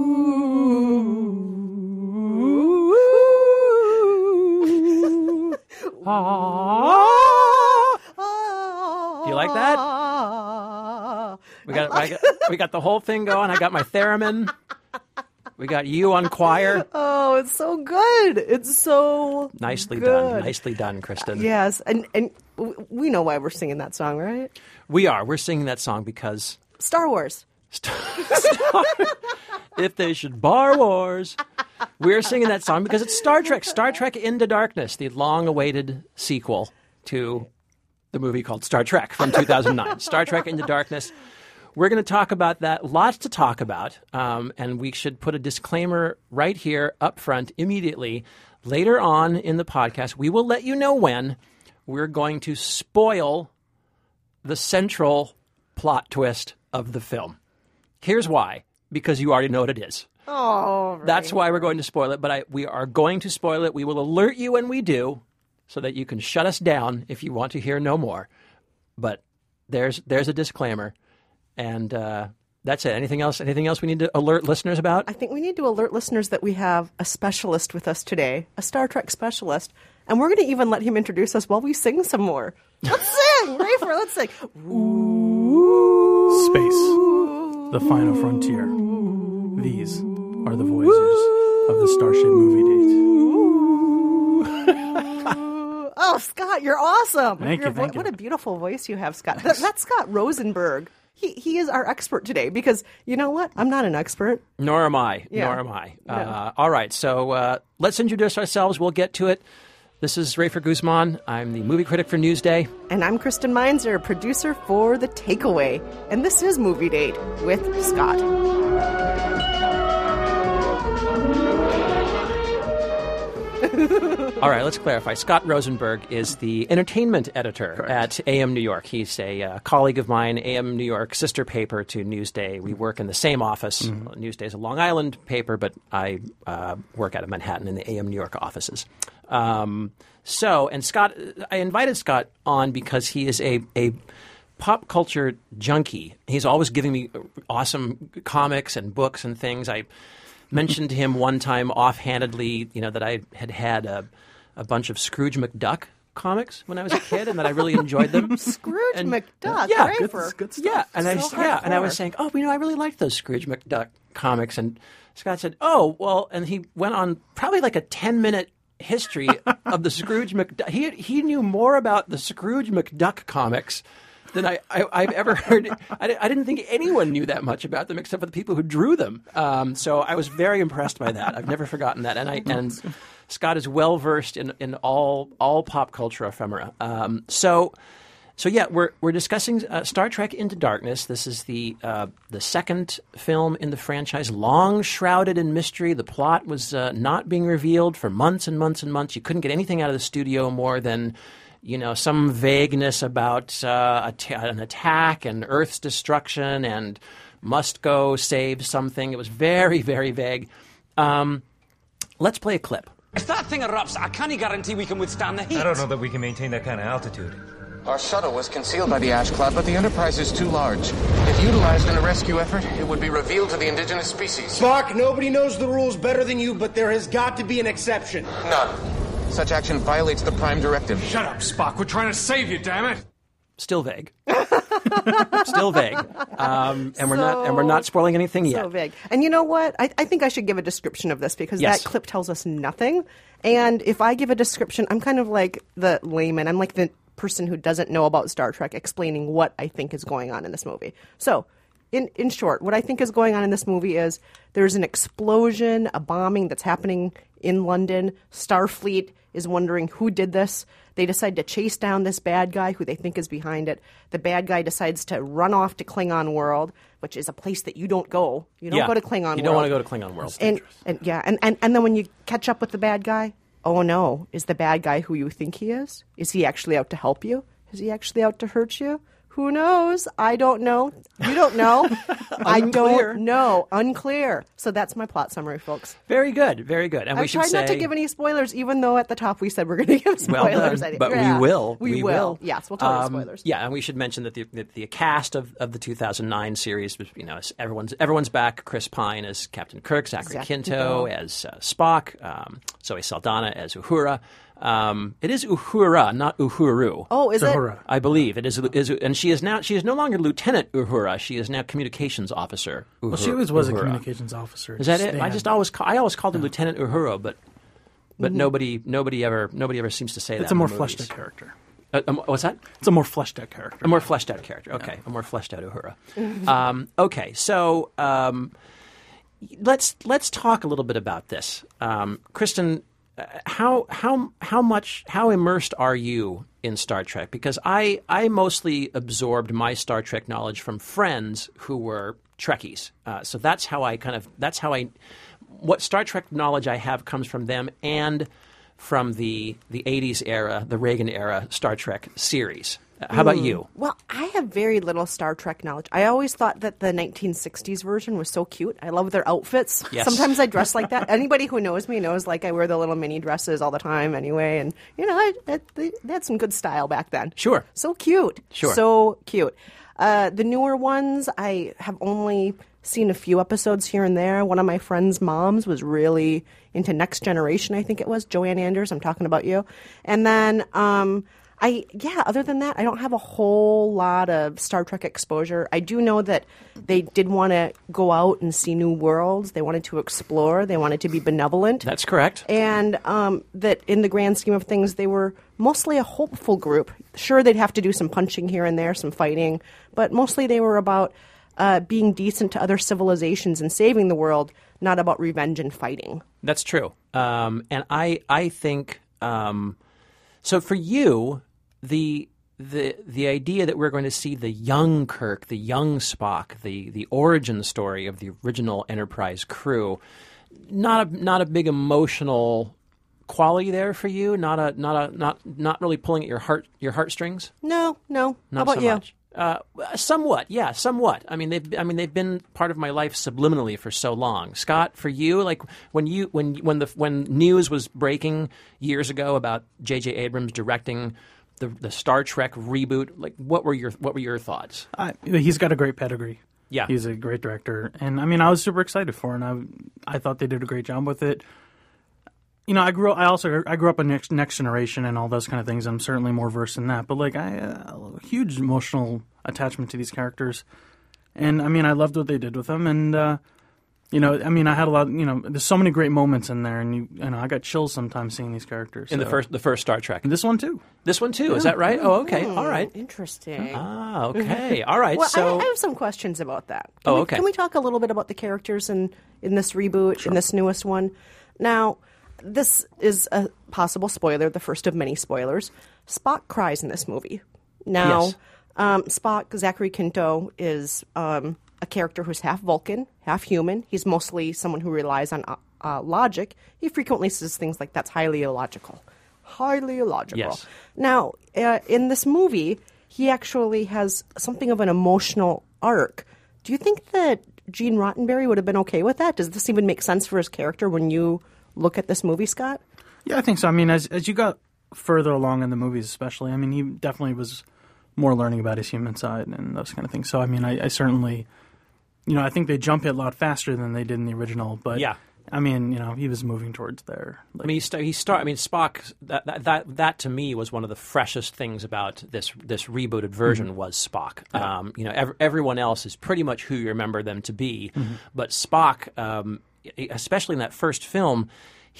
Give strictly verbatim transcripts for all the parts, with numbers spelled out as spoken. Ooh. Do you like that? We got, I got we got the whole thing going. I got my theremin. We got you on choir. Oh, it's so good. It's so Nicely good. done. Nicely done, Kristen. Yes. And and we know why we're singing that song, right? We are. We're singing that song because... Star Wars. Star, Star, if they should bar wars. We're singing that song because it's Star Trek. Star Trek Into Darkness, the long-awaited sequel to the movie called Star Trek from two thousand nine. Star Trek Into Darkness. We're going to talk about that. Lots to talk about. Um, and we should put a disclaimer right here up front immediately. Later on in the podcast, we will let you know when we're going to spoil the central plot twist of the film. Here's why. Because you already know what it is. Oh, right. That's why we're going to spoil it. But I, we are going to spoil it. We will alert you when we do so that you can shut us down if you want to hear no more. But there's there's a disclaimer. And uh, that's it. Anything else? Anything else we need to alert listeners about? I think we need to alert listeners that we have a specialist with us today, a Star Trek specialist, and we're going to even let him introduce us while we sing some more. Let's sing, Rafer. Let's sing. Ooh. Space, the final frontier. These are the voyagers Ooh. Of the Starship Movie Date. Ooh. Oh, Scott, you're awesome. Thank Your you. Vo- thank what you. A beautiful voice you have, Scott. That, that's Scott Rosenberg. He he is our expert today because, you know what? I'm not an expert. Nor am I. Yeah. Nor am I. Yeah. Uh, all right. So uh, let's introduce ourselves. We'll get to it. This is Rafer Guzman. I'm the movie critic for Newsday. And I'm Kristen Meinzer, producer for The Takeaway. And this is Movie Date with Scott. All right, let's clarify. Scott Rosenberg is the entertainment editor Correct. At A M New York. He's a uh, colleague of mine, A M New York, sister paper to Newsday. We work in the same office. Mm-hmm. Newsday's a Long Island paper, but I uh, work out of Manhattan in the A M New York offices. Um, so, and Scott, I invited Scott on because he is a, a pop culture junkie. He's always giving me awesome comics and books and things. I... mentioned to him one time offhandedly, you know, that I had had a, a bunch of Scrooge McDuck comics when I was a kid, and that I really enjoyed them. Scrooge and, McDuck, yeah, good, good stuff. Yeah, and so I just, yeah, and I was saying, oh, you know, I really liked those Scrooge McDuck comics, and Scott said, oh, well, and he went on probably like a ten minute history of the Scrooge McDuck. He he knew more about the Scrooge McDuck comics than I, I, I've ever heard. I, I didn't think anyone knew that much about them except for the people who drew them. Um, so I was very impressed by that. I've never forgotten that. And I and Scott is well versed in, in all all pop culture ephemera. Um, so so yeah, we're we're discussing uh, Star Trek Into Darkness. This is the uh, the second film in the franchise, long shrouded in mystery. The plot was uh, not being revealed for months and months and months. You couldn't get anything out of the studio more than, you know, some vagueness about uh, a t- an attack and Earth's destruction and must go save something. It was very, very vague. Um, let's play a clip. If that thing erupts, I can't guarantee we can withstand the heat. I don't know that we can maintain that kind of altitude. Our shuttle was concealed by the ash cloud, but the Enterprise is too large. If utilized in a rescue effort, it would be revealed to the indigenous species. Spock, nobody knows the rules better than you, but there has got to be an exception. None. Such action violates the Prime Directive. Shut up, Spock. We're trying to save you, damn it. Still vague. Still vague. Um, and so, we're not and we're not spoiling anything so yet. So vague. And you know what? I, I think I should give a description of this because yes. that clip tells us nothing. And if I give a description, I'm kind of like the layman. I'm like the person who doesn't know about Star Trek explaining what I think is going on in this movie. So... In in short, what I think is going on in this movie is there's an explosion, a bombing that's happening in London. Starfleet is wondering who did this. They decide to chase down this bad guy who they think is behind it. The bad guy decides to run off to Klingon World, which is a place that you don't go. You don't yeah. go to Klingon World. You don't World. want to go to Klingon World. And, and yeah, and, and, and then when you catch up with the bad guy, oh no, is the bad guy who you think he is? Is he actually out to help you? Is he actually out to hurt you? Who knows? I don't know. You don't know. I don't know. Unclear. So that's my plot summary, folks. Very good. Very good. And we I've should tried say... not to give any spoilers, even though at the top we said we're going to give spoilers. Well done, but yeah. we will. We, we will. will. Yes, we'll tell um, you spoilers. Yeah, and we should mention that the that the cast of, of the two thousand nine series, you know, everyone's everyone's back. Chris Pine as Captain Kirk, Zachary Zach Quinto as uh, Spock, um, Zoe Saldana as Uhura. Um, it is Uhura, not Uhuru. Oh, is Uhura. it? I believe it is, is. And she is now. She is no longer Lieutenant Uhura. She is now Communications Officer. Uhura. Well, she always was Uhura. a Communications Officer. Is that stand. it? I just always. Call, I always called her no. Lieutenant Uhura, but but mm-hmm. nobody nobody ever nobody ever seems to say it's that. It's a more fleshed out character. Uh, um, what's that? It's a more fleshed out character. A more fleshed out character. Okay, yeah. a more fleshed out Uhura. um, okay, so um, let's let's talk a little bit about this, um, Kristen. Uh, how how how much how immersed are you in Star Trek? Because I, I mostly absorbed my Star Trek knowledge from friends who were Trekkies. Uh, so that's how I kind of that's how I what Star Trek knowledge I have comes from them and from the the eighties era, the Reagan era Star Trek series. How about you? Well, I have very little Star Trek knowledge. I always thought that the nineteen sixties version was so cute. I love their outfits. Yes. Sometimes I dress like that. Anybody who knows me knows like I wear the little mini dresses all the time anyway. And, you know, I, I, they, they had some good style back then. Sure. So cute. Sure. So cute. Uh, the newer ones, I have only seen a few episodes here and there. One of my friend's moms was really into Next Generation, I think it was. Joanne Anders, I'm talking about you. And then... Um, I yeah, other than that, I don't have a whole lot of Star Trek exposure. I do know that they did want to go out and see new worlds. They wanted to explore. They wanted to be benevolent. That's correct. And um, that in the grand scheme of things, they were mostly a hopeful group. Sure, they'd have to do some punching here and there, some fighting, but mostly they were about uh, being decent to other civilizations and saving the world, not about revenge and fighting. That's true. Um, and I, I think um, – so for you – The the the idea that we're going to see the young Kirk, the young Spock, the the origin story of the original Enterprise crew, not a not a big emotional quality there for you. Not a not a not not really pulling at your heart your heartstrings. No, no. Not How about so you? Much. Uh, somewhat, yeah, somewhat. I mean, they've I mean they've been part of my life subliminally for so long. Scott, for you, like when you when when the when news was breaking years ago about J J. Abrams directing The, the Star Trek reboot, like what were your what were your thoughts? Uh, he's got a great pedigree. Yeah, he's a great director, and I mean, I was super excited for it. And I I thought they did a great job with it. You know, I grew I also I grew up on Next, Next Generation and all those kind of things. I'm certainly more versed in that, but like I uh, huge emotional attachment to these characters, and I mean, I loved what they did with them, and uh, you know, I mean, I had a lot. You know, there's so many great moments in there, and you, you know, I got chills sometimes seeing these characters. So. In the first the first Star Trek, and this one too. This one, too. Yeah. Is that right? Oh, okay. All right. Interesting. Ah, okay. All right. Well, so... I, I have some questions about that. Can oh, we, okay. Can we talk a little bit about the characters in, in this reboot, sure. in this newest one? Now, this is a possible spoiler, the first of many spoilers. Spock cries in this movie. Now, yes. um, Spock, Zachary Quinto, is um, a character who's half Vulcan, half human. He's mostly someone who relies on uh, logic. He frequently says things like, that's highly illogical. Highly illogical. Yes. Now, uh, in this movie, he actually has something of an emotional arc. Do you think that Gene Roddenberry would have been okay with that? Does this even make sense for his character when you look at this movie, Scott? Yeah, I think so. I mean, as as you got further along in the movies especially, I mean, he definitely was more learning about his human side and those kind of things. So, I mean, I, I certainly, you know, I think they jump it a lot faster than they did in the original. But yeah. I mean, you know, he was moving towards there. Like, I mean, he start, he start. I mean, Spock. That, that that that to me was one of the freshest things about this this rebooted version mm-hmm. was Spock. Yeah. Um, you know, ev- everyone else is pretty much who you remember them to be, mm-hmm. but Spock, um, especially in that first film.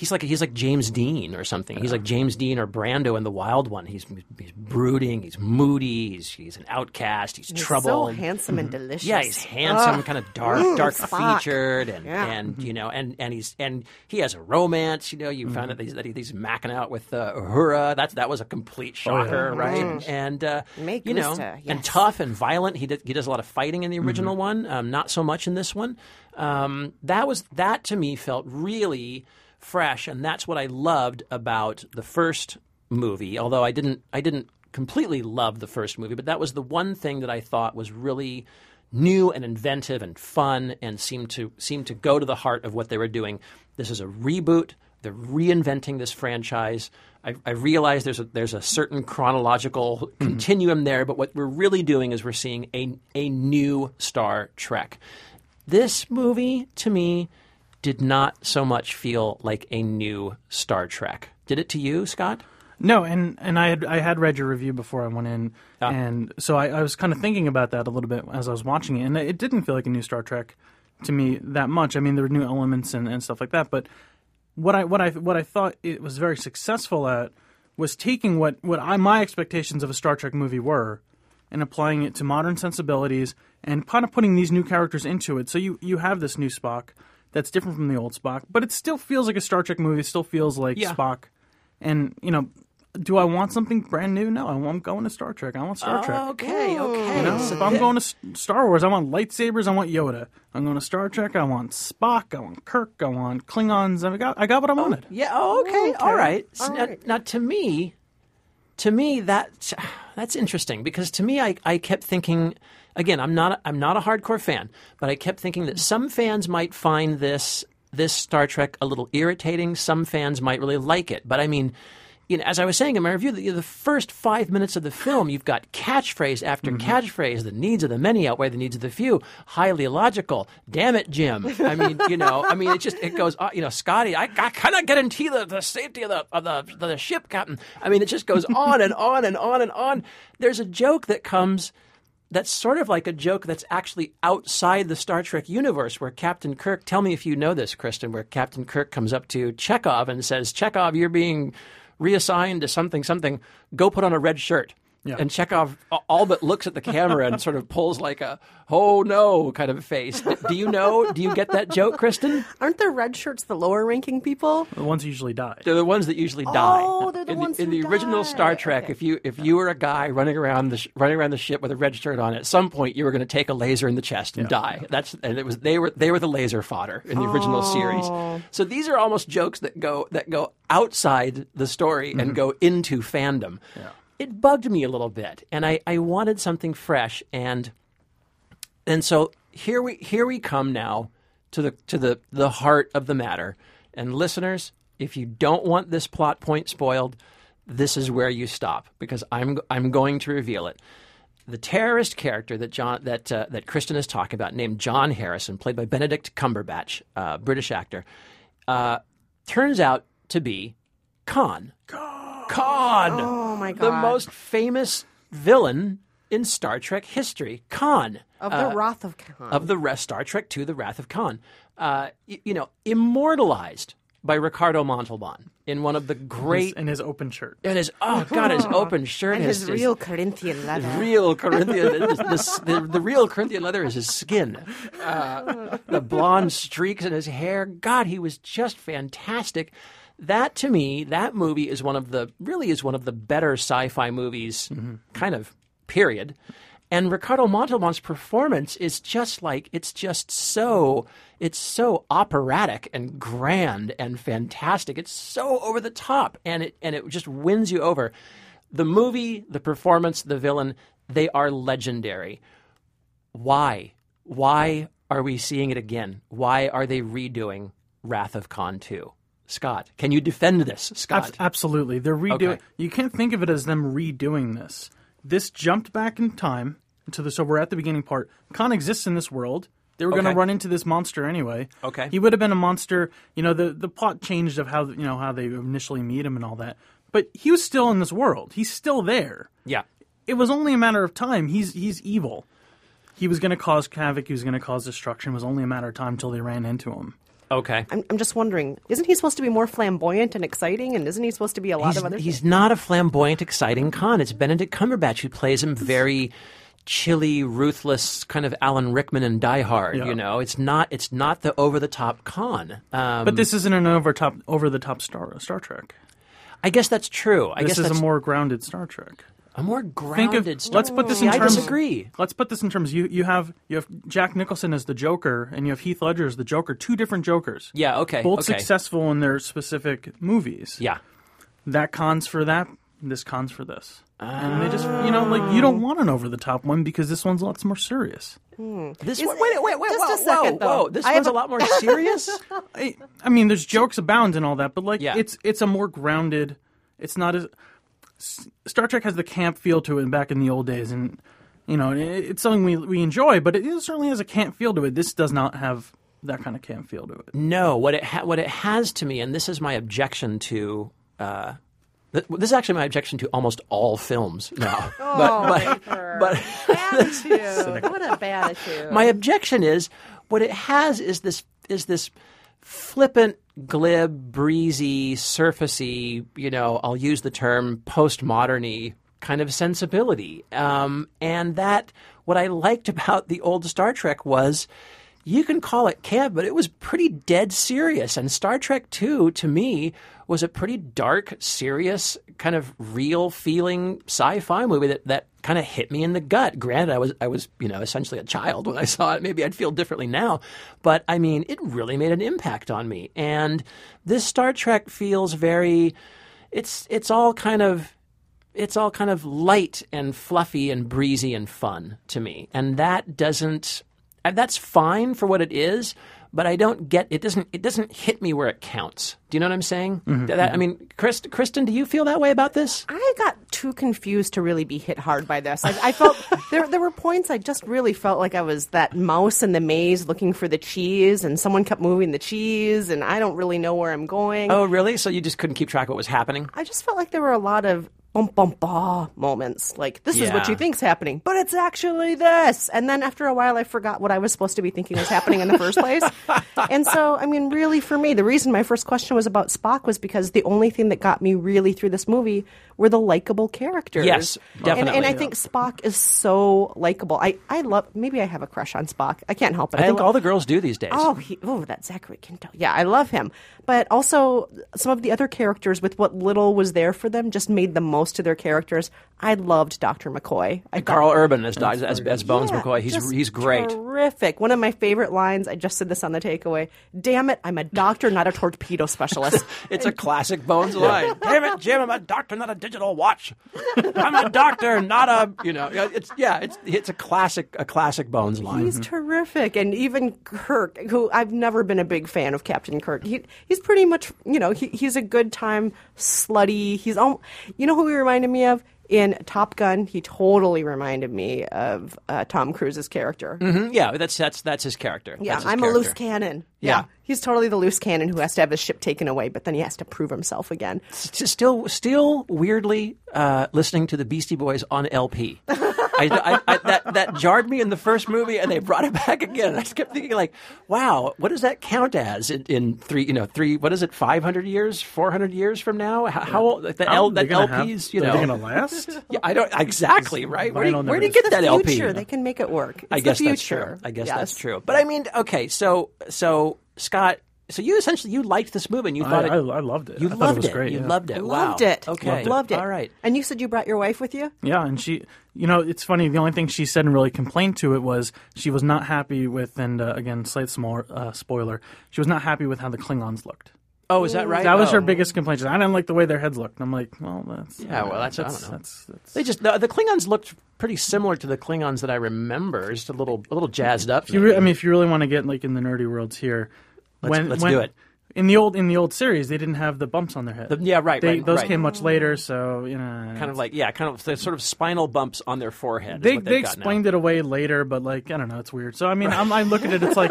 He's like he's like James Dean or something. He's like James Dean or Brando in The Wild One. He's he's brooding. He's moody. He's he's an outcast. He's, he's trouble. So and, handsome and delicious. Yeah, he's handsome, uh, kind of dark, mm, dark Spock. featured, and, yeah. and you know, and, and he's and he has a romance. You know, you mm-hmm. found out that he's, that he's macking out with uh, Uhura. That's that was a complete shocker, oh, yeah. right? Mm-hmm. And uh, you know, yes. and tough and violent. He did, he does a lot of fighting in the original mm-hmm. one. Um, not so much in this one. Um, that was that to me felt really. fresh, and that's what I loved about the first movie. Although I didn't, I didn't completely loved the first movie, but that was the one thing that I thought was really new and inventive and fun and seemed to seemed to go to the heart of what they were doing. This is a reboot. They're reinventing this franchise. I, I realize there's a, there's a certain chronological mm-hmm. continuum there, but what we're really doing is we're seeing a, a new Star Trek. This movie, to me, did not so much feel like a new Star Trek. Did it to you, Scott? No, and, and I had I had read your review before I went in, ah. and so I, I was kind of thinking about that a little bit as I was watching it, and it didn't feel like a new Star Trek to me that much. I mean, there were new elements and, and stuff like that, but what I what I what I thought it was very successful at was taking what what I, my expectations of a Star Trek movie were, and applying it to modern sensibilities, and kind of putting these new characters into it. So you you have this new Spock that's different from the old Spock, but it still feels like a Star Trek movie. It still feels like yeah. Spock, and you know. Do I want something brand new? No, I'm going to Star Trek. I want Star Trek. Okay, okay. You know, so if I'm going to Star Wars, I want lightsabers. I want Yoda. I'm going to Star Trek. I want Spock. I want Kirk. I want Klingons. I got, I got what I wanted. Oh, yeah. Oh, okay. okay. All right. All right. Now, now, to me, to me that that's interesting because to me, I, I kept thinking. Again, I'm not I'm not a hardcore fan, but I kept thinking that some fans might find this this Star Trek a little irritating. Some fans might really like it, but I mean. You know, as I was saying in my review, the, the first five minutes of the film, you've got catchphrase after mm-hmm. catchphrase. The needs of the many outweigh the needs of the few. Highly illogical. Damn it, Jim. I mean, you know, I mean, it just it goes. You know, Scotty, I, I cannot guarantee the, the safety of the of the, the the ship, Captain. I mean, it just goes on and on and on and on. There's a joke that comes. That's sort of like a joke that's actually outside the Star Trek universe where Captain Kirk, tell me if you know this, Kristen, where Captain Kirk comes up to Chekhov and says, Chekhov, you're being reassigned to something, something, go put on a red shirt. Yeah. And Chekhov all but looks at the camera and sort of pulls like a, oh no, kind of face. Do you know? Do you get that joke, Kristen? Aren't the red shirts the lower ranking people? The ones who usually die. They're the ones that usually oh, die. Oh, they're the in ones the, who In the die. original Star Trek, okay. if you if you were a guy running around the sh- running around the ship with a red shirt on, at some point you were going to take a laser in the chest and yeah. die. That's and it was they were they were the laser fodder in the oh. original series. So these are almost jokes that go that go outside the story mm-hmm. and go into fandom. Yeah. It bugged me a little bit, and I, I wanted something fresh, and and so here we here we come now to the to the, the heart of the matter. And listeners, if you don't want this plot point spoiled, this is where you stop because I'm I'm going to reveal it. The terrorist character that John that uh, that Kristen is talking about, named John Harrison, played by Benedict Cumberbatch, uh, British actor, uh, turns out to be Khan. Khan. Khan! Oh, my God. The most famous villain in Star Trek history. Khan. Of the uh, Wrath of Khan. Of the Star Trek two, The Wrath of Khan. Uh, you, you know, immortalized by Ricardo Montalban in one of the great... In his open shirt. And his, oh, God, his open shirt. And his, his real his, Corinthian leather. Real Corinthian... the, the, the, the real Corinthian leather is his skin. Uh, the blonde streaks in his hair. God, he was just fantastic. That, to me, that movie is one of the really is one of the better sci-fi movies, mm-hmm. kind of, period. And Ricardo Montalban's performance is just like it's just so it's so operatic and grand and fantastic. It's so over the top, and it and it just wins you over. The movie, the performance, the villain, they are legendary. Why? Why are we seeing it again? Why are they redoing Wrath of Khan two? Scott, can you defend this, Scott? Ab- absolutely. They're redoing okay. You can't think of it as them redoing this. This jumped back in time to the so we're at the beginning part. Khan exists in this world. They were okay. going to run into this monster anyway. Okay. He would have been a monster, you know, the the plot changed of how, you know, how they initially meet him and all that. But he was still in this world. He's still there. Yeah. It was only a matter of time. He's he's evil. He was going to cause havoc, he was going to cause destruction. It was only a matter of time until they ran into him. Okay. I'm, I'm just wondering, isn't he supposed to be more flamboyant and exciting, and isn't he supposed to be a lot he's, of other things? He's not a flamboyant, exciting Khan. It's Benedict Cumberbatch who plays him very chilly, ruthless, kind of Alan Rickman in Die Hard, yeah. you know? It's not It's not the over-the-top Khan. Um, but this isn't an over-top, over-the-top Star, Star Trek. I guess that's true. I this guess is that's... a more grounded Star Trek. A more grounded Think of, story. Let's put this in See, terms, I disagree. Let's put this in terms. You you have you have Jack Nicholson as the Joker, and you have Heath Ledger as the Joker. Two different Jokers. Yeah. Okay. Both okay. successful in their specific movies. Yeah. That Khan's for that this Khan's for this. Uh, and they just, you know, like, you don't want an over-the-top one because this one's lots more serious. Hmm. This one, wait, wait, wait, just whoa, a second, whoa, though. whoa. This I one's a... a lot more serious? I, I mean, there's jokes abound and all that, but, like, yeah. it's it's a more grounded, it's not as... Star Trek has the camp feel to it back in the old days, and, you know, it, it's something we we enjoy, but it, it certainly has a camp feel to it. This does not have that kind of camp feel to it. No, what it, ha- what it has to me, and this is my objection to... Uh, This is actually my objection to almost all films now. Oh, but, but, but attitude. What a bad attitude. My objection is what it has is this is this flippant, glib, breezy, surfacey, you know, I'll use the term postmodern-y kind of sensibility. Um, and that what I liked about the old Star Trek was you can call it camp, but it was pretty dead serious. And Star Trek two, to me, was a pretty dark, serious, kind of real-feeling sci-fi movie that, that kind of hit me in the gut. Granted, I was, I was, you know, essentially a child when I saw it. Maybe I'd feel differently now. But, I mean, it really made an impact on me. And this Star Trek feels very – it's it's all kind of – it's all kind of light and fluffy and breezy and fun to me. And that doesn't – that's fine for what it is, but I don't get it. Doesn't it doesn't hit me where it counts? Do you know what I'm saying? Mm-hmm, that, mm-hmm. I mean, Chris, Kristen, do you feel that way about this? I got too confused to really be hit hard by this. I, I felt there there were points I just really felt like I was that mouse in the maze looking for the cheese, and someone kept moving the cheese, and I don't really know where I'm going. Oh, really? So you just couldn't keep track of what was happening? I just felt like there were a lot of bum bum bah moments. Like, this yeah. is what you think's happening, but it's actually this. And then after a while, I forgot what I was supposed to be thinking was happening in the first place. And so, I mean, really for me, the reason my first question was about Spock was because the only thing that got me really through this movie were the likable characters. Yes, definitely. And, and I think Spock is so likable. I, I love, maybe I have a crush on Spock. I can't help it. I, I think lo- all the girls do these days. Oh, he, oh, that Zachary Quinto. Yeah, I love him. But also some of the other characters with what little was there for them just made the most most of their characters. I loved Doctor McCoy. I Carl Urban as, as, as, as Bones yeah, McCoy. He's he's great. Terrific. One of my favorite lines, I just said this on The Takeaway, damn it, I'm a doctor, not a torpedo specialist. It's a classic Bones line. Damn it, Jim, I'm a doctor, not a digital watch. I'm a doctor, not a, you know, it's, yeah, it's it's a classic a classic Bones line. He's mm-hmm. terrific. And even Kirk, who I've never been a big fan of Captain Kirk. He, he's pretty much, you know, he, he's a good time, slutty. He's, all, you know who he reminded me of? In Top Gun, he totally reminded me of uh, Tom Cruise's character. Mm-hmm. Yeah, that's that's that's his character. Yeah, his I'm character. a loose cannon. Yeah. yeah, he's totally the loose cannon who has to have his ship taken away, but then he has to prove himself again. Still, still weirdly uh, listening to the Beastie Boys on L P. I, I, I, that, that jarred me in the first movie, and they brought it back again. And I just kept thinking, like, wow, what does that count as in, in three, you know, three, what is it, five hundred years, four hundred years from now? How, how old, like the how L, that L Ps, have, you know. Are they going to last? Yeah, I don't, exactly, right? Where do you, where do you get that L P? It's the future. They can make it work. It's I guess the future. That's true. I guess yes. that's true. But I mean, okay, so, so Scott, so you essentially, you liked this movie and you thought I, it. I, I loved it. You I loved it. Was it. Great, you yeah. loved it. Wow. Loved it. Okay. Loved it. Loved it. All right. And you said you brought your wife with you? Yeah. And she, you know, it's funny. The only thing she said and really complained to it was she was not happy with, and uh, again, slight small, uh, spoiler, she was not happy with how the Klingons looked. Oh, is that right? That was oh. her biggest complaint. I didn't like the way their heads looked. And I'm like, well, that's... Yeah, well, that's... that's I don't know. That's, that's, they just... The, the Klingons looked pretty similar to the Klingons that I remember. Just a little a little jazzed up. If you re- I mean, if you really want to get, like, in the nerdy worlds here... Let's, when, let's when, do it. In the old in the old series, they didn't have the bumps on their head. The, yeah, right, they, right. Those right. came much later, so you know, kind of like yeah, kind of sort of spinal bumps on their forehead. They they explained now. it away later, but like I don't know, it's weird. So I mean, right. I'm, I look at it, it's like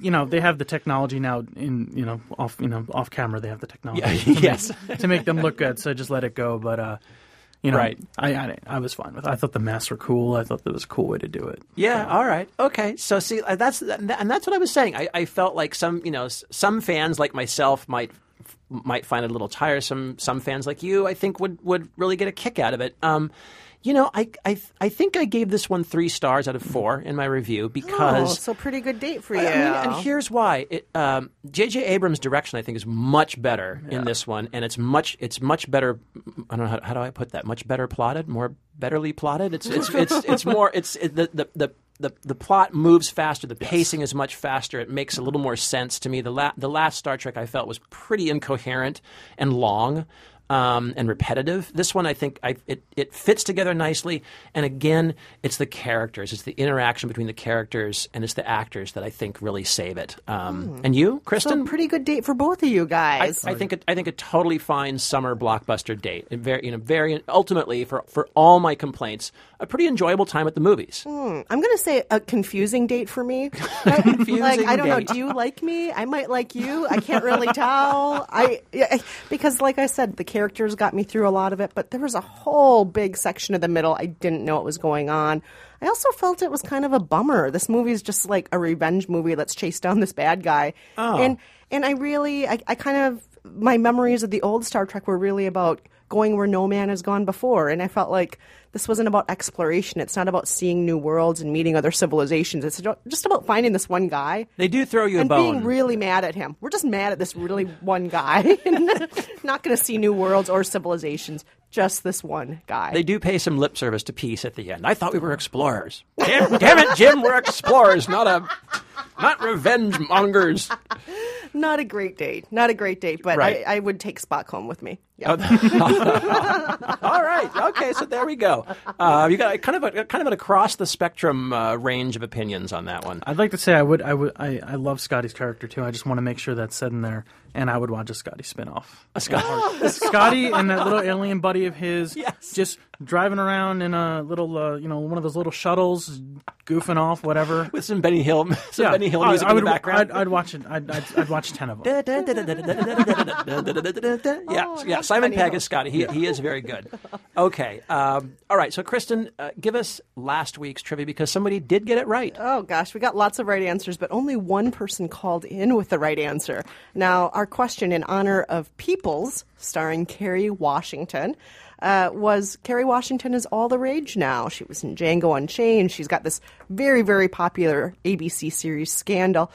you know, they have the technology now in you know off you know off camera, they have the technology. Yeah, to make, yes, to make them look good. So just let it go, but. uh You know, right. I, I I was fine with it. I thought the masks were cool. I thought that was a cool way to do it. Yeah. So. All right. Okay. So see, that's and that's what I was saying. I, I felt like some you know some fans like myself might might find it a little tiresome. Some fans like you, I think, would, would really get a kick out of it. Um, you know, I I I think I gave this one three stars out of four in my review because oh, so pretty good date for you. I mean, and here's why: J J. Um, Abrams' direction, I think, is much better yeah. in this one, and it's much it's much better. I don't know how, how do I put that? Much better plotted, more betterly plotted. It's it's it's, it's, it's more it's it, the the. the The the plot moves faster. The pacing yes. is much faster. It makes a little more sense to me. The la- the last Star Trek I felt was pretty incoherent and long. um, and repetitive. This one, I think, I, it, it fits together nicely. And again, it's the characters. It's the interaction between the characters and it's the actors that I think really save it. Um, mm. And you, Kristen? So pretty good date for both of you guys. I, I think it, I think a totally fine summer blockbuster date. It very, you know, very ultimately, for, for all my complaints, a pretty enjoyable time at the movies. Mm. I'm going to say a confusing date for me. I, confusing like, I don't date. know. Do you like me? I might like you. I can't really tell. I, I because, like I said, the characters got me through a lot of it, but there was a whole big section of the middle I didn't know what was going on. I also felt it was kind of a bummer. This movie is just like a revenge movie. Let's chase down this bad guy. Oh. And and I really, I, I kind of, my memories of the old Star Trek were really about going where no man has gone before. And I felt like this wasn't about exploration. It's not about seeing new worlds and meeting other civilizations. It's just about finding this one guy. They do throw you a bone. And being really mad at him. We're just mad at this really one guy. Not going to see new worlds or civilizations. Just this one guy. They do pay some lip service to peace at the end. I thought we were explorers. Damn, damn it, Jim, we're explorers, not a... Not revenge mongers. Not a great date. Not a great date, but right. I, I would take Spock home with me. Yeah. All right. Okay, so there we go. Uh, you got kind of a, kind of an across the spectrum uh, range of opinions on that one. I'd like to say I would I would I, I love Scotty's character too. I just want to make sure that's said in there. And I would watch a Scotty spinoff. A Scotty, Scotty, and that little alien buddy of his, yes. just driving around in a little, uh, you know, one of those little shuttles, goofing off, whatever, with some Benny Hill, some yeah. Benny Hill music I, I would, in the background. I'd, I'd watch it. I'd, I'd, I'd watch ten of them. yeah, oh, yeah. Simon Pegg is Scotty. He yeah. he is very good. Okay, um, all right. So Kristen, uh, give us last week's trivia because somebody did get it right. Oh gosh, we got lots of right answers, but only one person called in with the right answer. Now. Our Our question in honor of Peoples, starring Kerry Washington, uh, was Kerry Washington is all the rage now. She was in Django Unchained. She's got this very, very popular A B C series Scandal.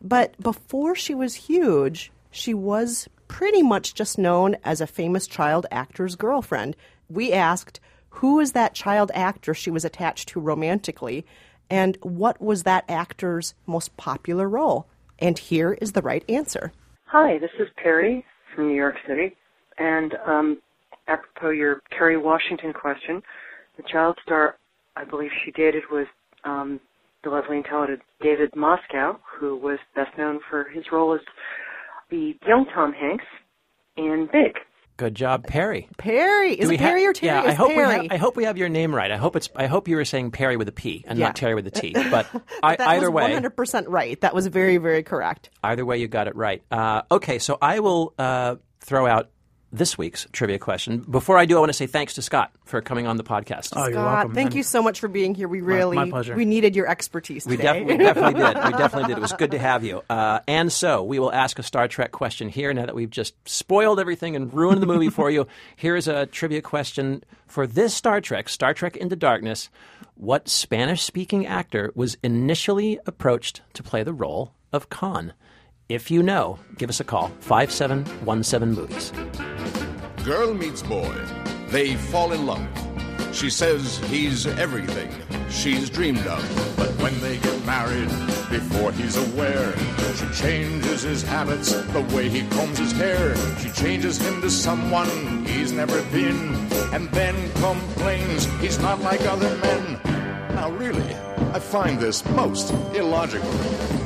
But before she was huge, she was pretty much just known as a famous child actor's girlfriend. We asked, who is that child actor she was attached to romantically, and what was that actor's most popular role? And here is the right answer. Hi, this is Perry from New York City, and um, apropos your Kerry Washington question, the child star I believe she dated was um, the lovely and talented David Moscow, who was best known for his role as the young Tom Hanks in Big. Good job, Perry. Perry. Is it Perry ha- or Terry? Yeah, I hope, Perry. We ha- I hope we have your name right. I hope it's. I hope you were saying Perry with a P and yeah. not Terry with a T. But, but I, that either was way. one hundred percent right. That was very, very correct. Either way, you got it right. Uh, okay, so I will uh, throw out this week's trivia question. Before I do, I want to say thanks to Scott for coming on the podcast. Oh, Scott, you're welcome. Thank and you so much for being here. We really, my, my pleasure. We needed your expertise today. We, def- we definitely did. We definitely did. It was good to have you. Uh, and so we will ask a Star Trek question here now that we've just spoiled everything and ruined the movie for you. Here is a trivia question for this Star Trek, Star Trek Into Darkness. What Spanish-speaking actor was initially approached to play the role of Khan? If you know, give us a call, five seven one seven movies. Girl meets boy. They fall in love. She says he's everything she's dreamed of. But when they get married, before he's aware, she changes his habits, the way he combs his hair. She changes him to someone he's never been, and then complains he's not like other men. Now really, I find this most illogical.